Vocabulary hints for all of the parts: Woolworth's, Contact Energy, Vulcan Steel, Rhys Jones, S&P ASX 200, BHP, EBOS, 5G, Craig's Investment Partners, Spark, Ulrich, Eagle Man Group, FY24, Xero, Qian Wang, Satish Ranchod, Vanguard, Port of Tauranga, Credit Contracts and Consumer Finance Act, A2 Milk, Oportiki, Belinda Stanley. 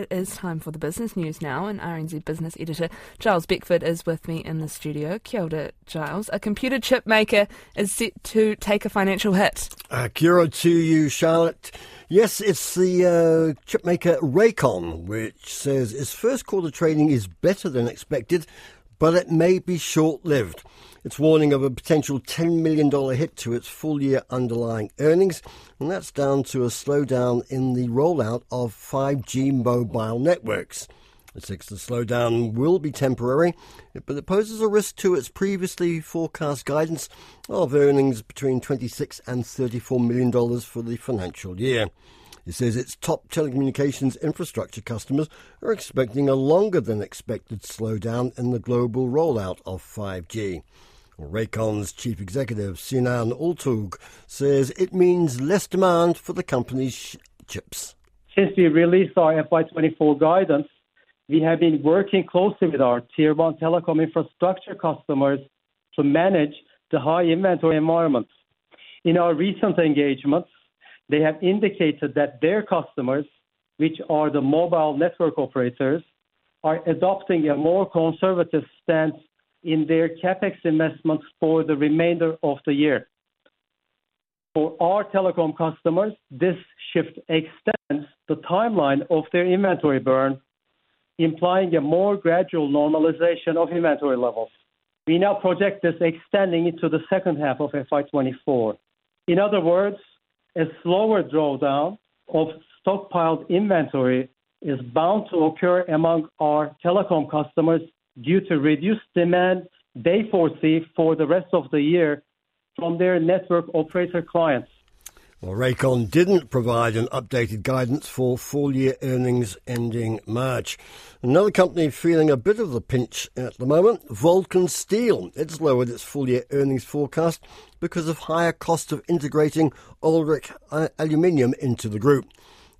It is time for the business news now, and RNZ business editor Giles Beckford is with me in the studio. Kia ora, Giles. A computer chip maker is set to take a financial hit. Kia ora to you, Charlotte. Yes, it's the chip maker Rakon, which says its first quarter trading is better than expected, but it may be short-lived. It's warning of a potential $10 million hit to its full-year underlying earnings, and that's down to a slowdown in the rollout of 5G mobile networks. It says the slowdown will be temporary, but it poses a risk to its previously forecast guidance of earnings between $26 and $34 million for the financial year. It says its top telecommunications infrastructure customers are expecting a longer-than-expected slowdown in the global rollout of 5G. Rakon's chief executive, Sinan Ultug, says it means less demand for the company's chips. Since we released our FY24 guidance, we have been working closely with our Tier 1 telecom infrastructure customers to manage the high inventory environment. In our recent engagements, they have indicated that their customers, which are the mobile network operators, are adopting a more conservative stance in their capex investments for the remainder of the year. For our telecom customers, this shift extends the timeline of their inventory burn, implying a more gradual normalization of inventory levels. We now project this extending into the second half of FY24. In other words, a slower drawdown of stockpiled inventory is bound to occur among our telecom customers due to reduced demand they foresee for the rest of the year from their network operator clients. Well, Rakon didn't provide an updated guidance for full-year earnings ending March. Another company feeling a bit of the pinch at the moment, Vulcan Steel. It's lowered its full-year earnings forecast because of higher cost of integrating Ulrich aluminium into the group.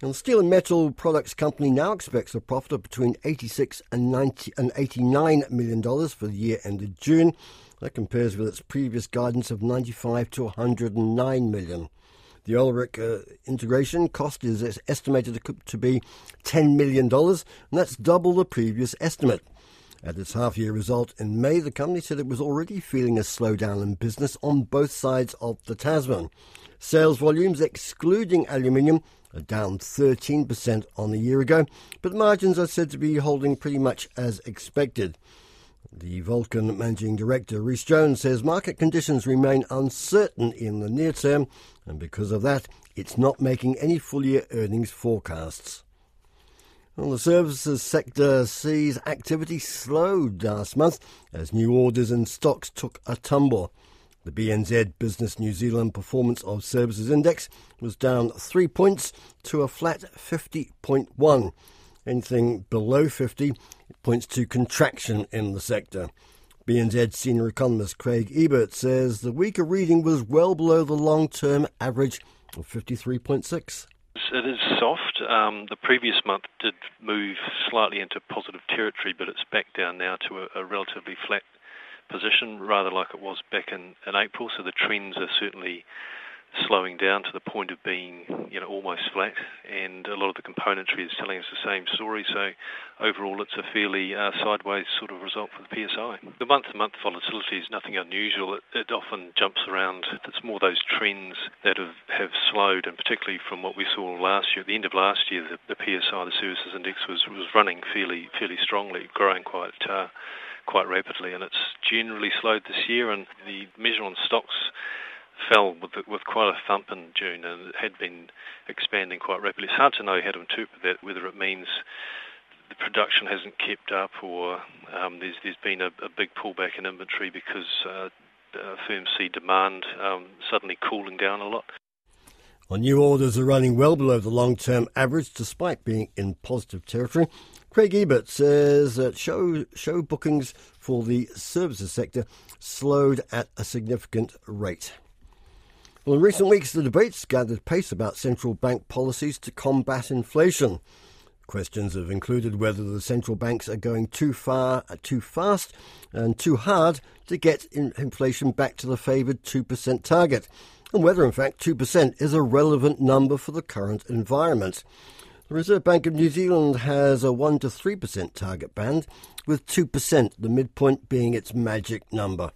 And the steel and metal products company now expects a profit of between $86 and $89 million for the year ended June. That compares with its previous guidance of $95 to $109 million. The Ulrich integration cost is estimated to be $10 million, and that's double the previous estimate. At its half-year result in May, the company said it was already feeling a slowdown in business on both sides of the Tasman. Sales volumes, excluding aluminium, are down 13% on a year ago, but margins are said to be holding pretty much as expected. The Vulcan Managing Director, Rhys Jones, says market conditions remain uncertain in the near term, and because of that, it's not making any full-year earnings forecasts. Well, the services sector sees activity slowed last month as new orders and stocks took a tumble. The BNZ Business New Zealand Performance of Services Index was down 3 points to a flat 50.1. Anything below 50 points to contraction in the sector. BNZ senior economist Craig Ebert says the weaker reading was well below the long-term average of 53.6. It is soft. The previous month did move slightly into positive territory, but it's back down now to a relatively flat position, rather like it was back in April. So the trends are certainly slowing down to the point of being, almost flat, and a lot of the componentry is telling us the same story. So overall, it's a fairly sideways sort of result for the PSI. The month-to-month volatility is nothing unusual. It often jumps around. It's more those trends that have slowed, and particularly from what we saw last year. At the end of last year, the PSI, the services index, was running fairly strongly, growing quite rapidly, and it's generally slowed this year. And the measure on stocks fell with quite a thump in June, and it had been expanding quite rapidly. It's hard to know how to interpret that, whether it means the production hasn't kept up, or there's been a big pullback in inventory because firms see demand suddenly cooling down a lot. Well, new orders are running well below the long-term average, despite being in positive territory. Craig Ebert says that show bookings for the services sector slowed at a significant rate. Well, in recent weeks, the debates gathered pace about central bank policies to combat inflation. Questions have included whether the central banks are going too far, too fast, and too hard to get inflation back to the favoured 2% target, and whether, in fact, 2% is a relevant number for the current environment. The Reserve Bank of New Zealand has a 1% to 3% target band, with 2%, the midpoint, being its magic number.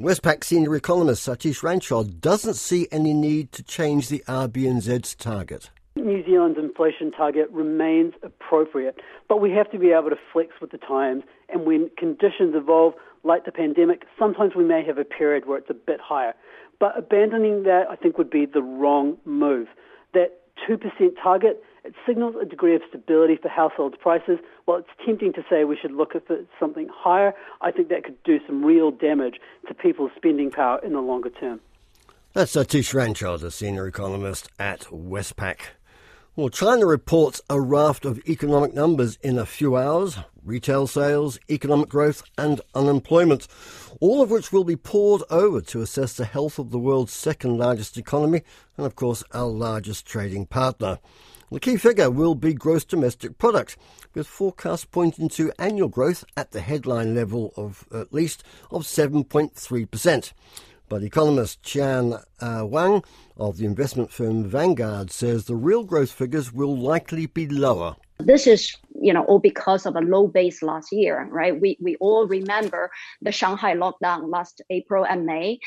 Westpac senior economist Satish Ranchod doesn't see any need to change the RBNZ's target. New Zealand's inflation target remains appropriate, but we have to be able to flex with the times, and when conditions evolve, like the pandemic, sometimes we may have a period where it's a bit higher. But abandoning that, I think, would be the wrong move. That 2% target, it signals a degree of stability for household prices. While it's tempting to say we should look at something higher, I think that could do some real damage to people's spending power in the longer term. That's Satish Ranchod, a senior economist at Westpac. Well, China reports a raft of economic numbers in a few hours: retail sales, economic growth and unemployment, all of which will be poured over to assess the health of the world's second largest economy and, of course, our largest trading partner. The key figure will be gross domestic product, with forecasts pointing to annual growth at the headline level of at least of 7.3%. But economist Qian Wang of the investment firm Vanguard says the real growth figures will likely be lower. This is, all because of a low base last year, right? We all remember the Shanghai lockdown last April and May.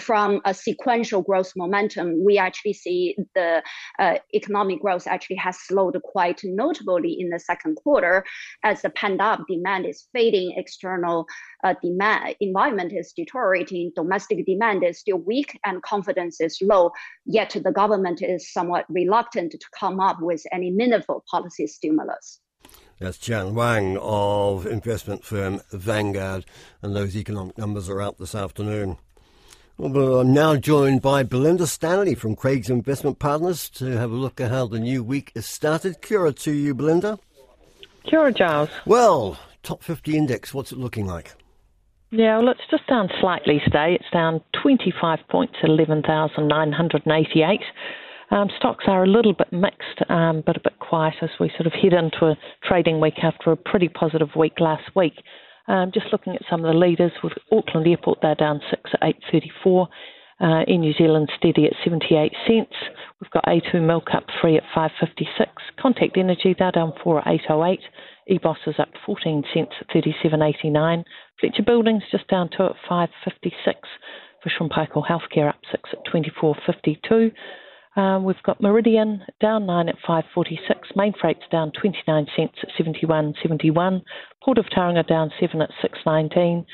From a sequential growth momentum, we actually see the economic growth actually has slowed quite notably in the second quarter as the pent-up demand is fading, external demand environment is deteriorating, domestic demand is still weak, and confidence is low. Yet the government is somewhat reluctant to come up with any meaningful policy stimulus. That's Qian Wang of investment firm Vanguard, and those economic numbers are out this afternoon. Well, I'm now joined by Belinda Stanley from Craig's Investment Partners to have a look at how the new week has started. Kia ora to you, Belinda. Kia ora, Giles. Well, top 50 index, what's it looking like? Yeah, well, it's just down slightly today. It's down 25 points, 11,988. Stocks are a little bit mixed, but a bit quiet as we sort of head into a trading week after a pretty positive week last week. Just looking at some of the leaders, with Auckland Airport, they're down 6 at 8.34. In New Zealand, steady at 78 cents. We've got A2 Milk up 3 at 5.56. Contact Energy, they're down 4 at 8.08. EBOS is up 14 cents at 37.89. Fletcher Buildings just down 2 at 5.56. Fisher & Paykel Healthcare up 6 at 24.52. We've got Meridian down 9 at 5.46, Main Freight's down 29 cents at 71.71, Port of Tauranga down 7 at 6.19,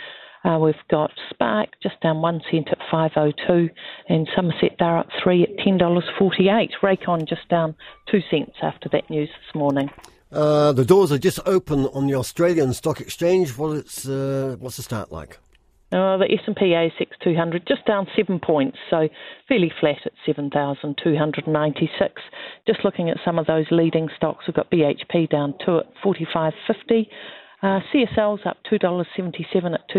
we've got Spark just down 1 cent at 5.02, and Somerset they're up 3 at $10.48, Rakon just down 2 cents after that news this morning. The doors are just open on the Australian Stock Exchange. What's the start like? The S&P ASX 200 just down 7 points, so fairly flat at 7,296. Just looking at some of those leading stocks, we've got BHP down 2 at 45.50. CSL's up $2.77 at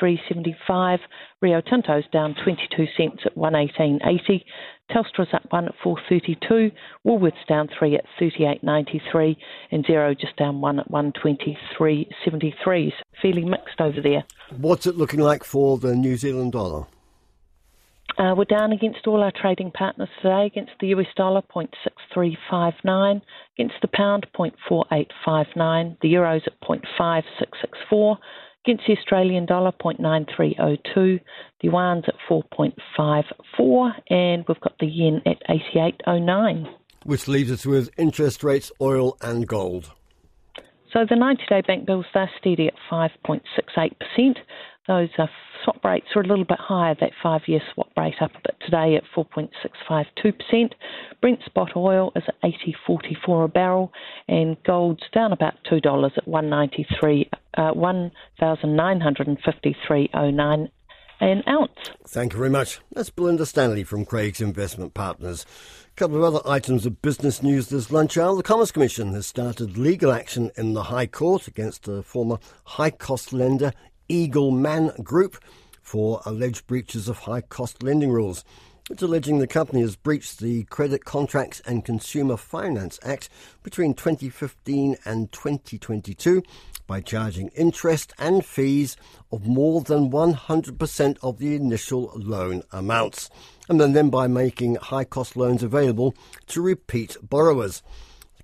263.75. Rio Tinto's down 22 cents at 118.80. Telstra's up 1 at 4.32. Woolworth's down 3 at 38.93. And Xero just down 1 at 123.73. So fairly mixed over there. What's it looking like for the New Zealand dollar? We're down against all our trading partners today, against the US dollar, 0.6359, against the pound, 0.4859, the euros at 0.5664, against the Australian dollar, 0.9302, the yuan's at 4.54, and we've got the yen at 88.09. Which leaves us with interest rates, oil and gold. So the 90-day bank bills, they're steady at 5.68%. Those swap rates are a little bit higher, that 5-year swap rate up a bit today at 4.652%. Brent spot oil is at $80.44 a barrel, and gold's down about $2 at 1,953.09 an ounce. Thank you very much. That's Belinda Stanley from Craig's Investment Partners. A couple of other items of business news this lunch hour. The Commerce Commission has started legal action in the High Court against the former high-cost lender Eagle Man Group for alleged breaches of high-cost lending rules. It's alleging the company has breached the Credit Contracts and Consumer Finance Act between 2015 and 2022 by charging interest and fees of more than 100% of the initial loan amounts, and then by making high-cost loans available to repeat borrowers.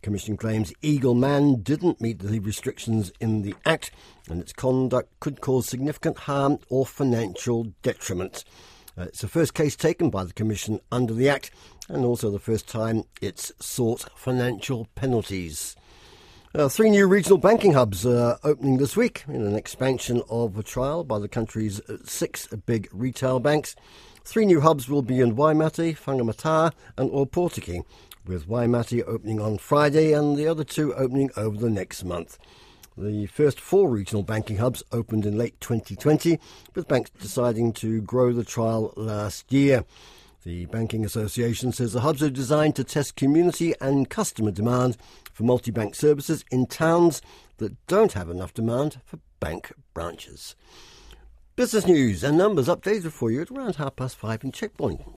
Commission claims Eagle Man didn't meet the restrictions in the Act and its conduct could cause significant harm or financial detriment. It's the first case taken by the Commission under the Act and also the first time it's sought financial penalties. Three new regional banking hubs are opening this week in an expansion of a trial by the country's six big retail banks. Three new hubs will be in Waimati, Fangamata and Oportiki, with Waimati opening on Friday and the other two opening over the next month. The first four regional banking hubs opened in late 2020, with banks deciding to grow the trial last year. The Banking Association says the hubs are designed to test community and customer demand for multi-bank services in towns that don't have enough demand for bank branches. Business news and numbers updated for you at around 5:30 in Checkpoint.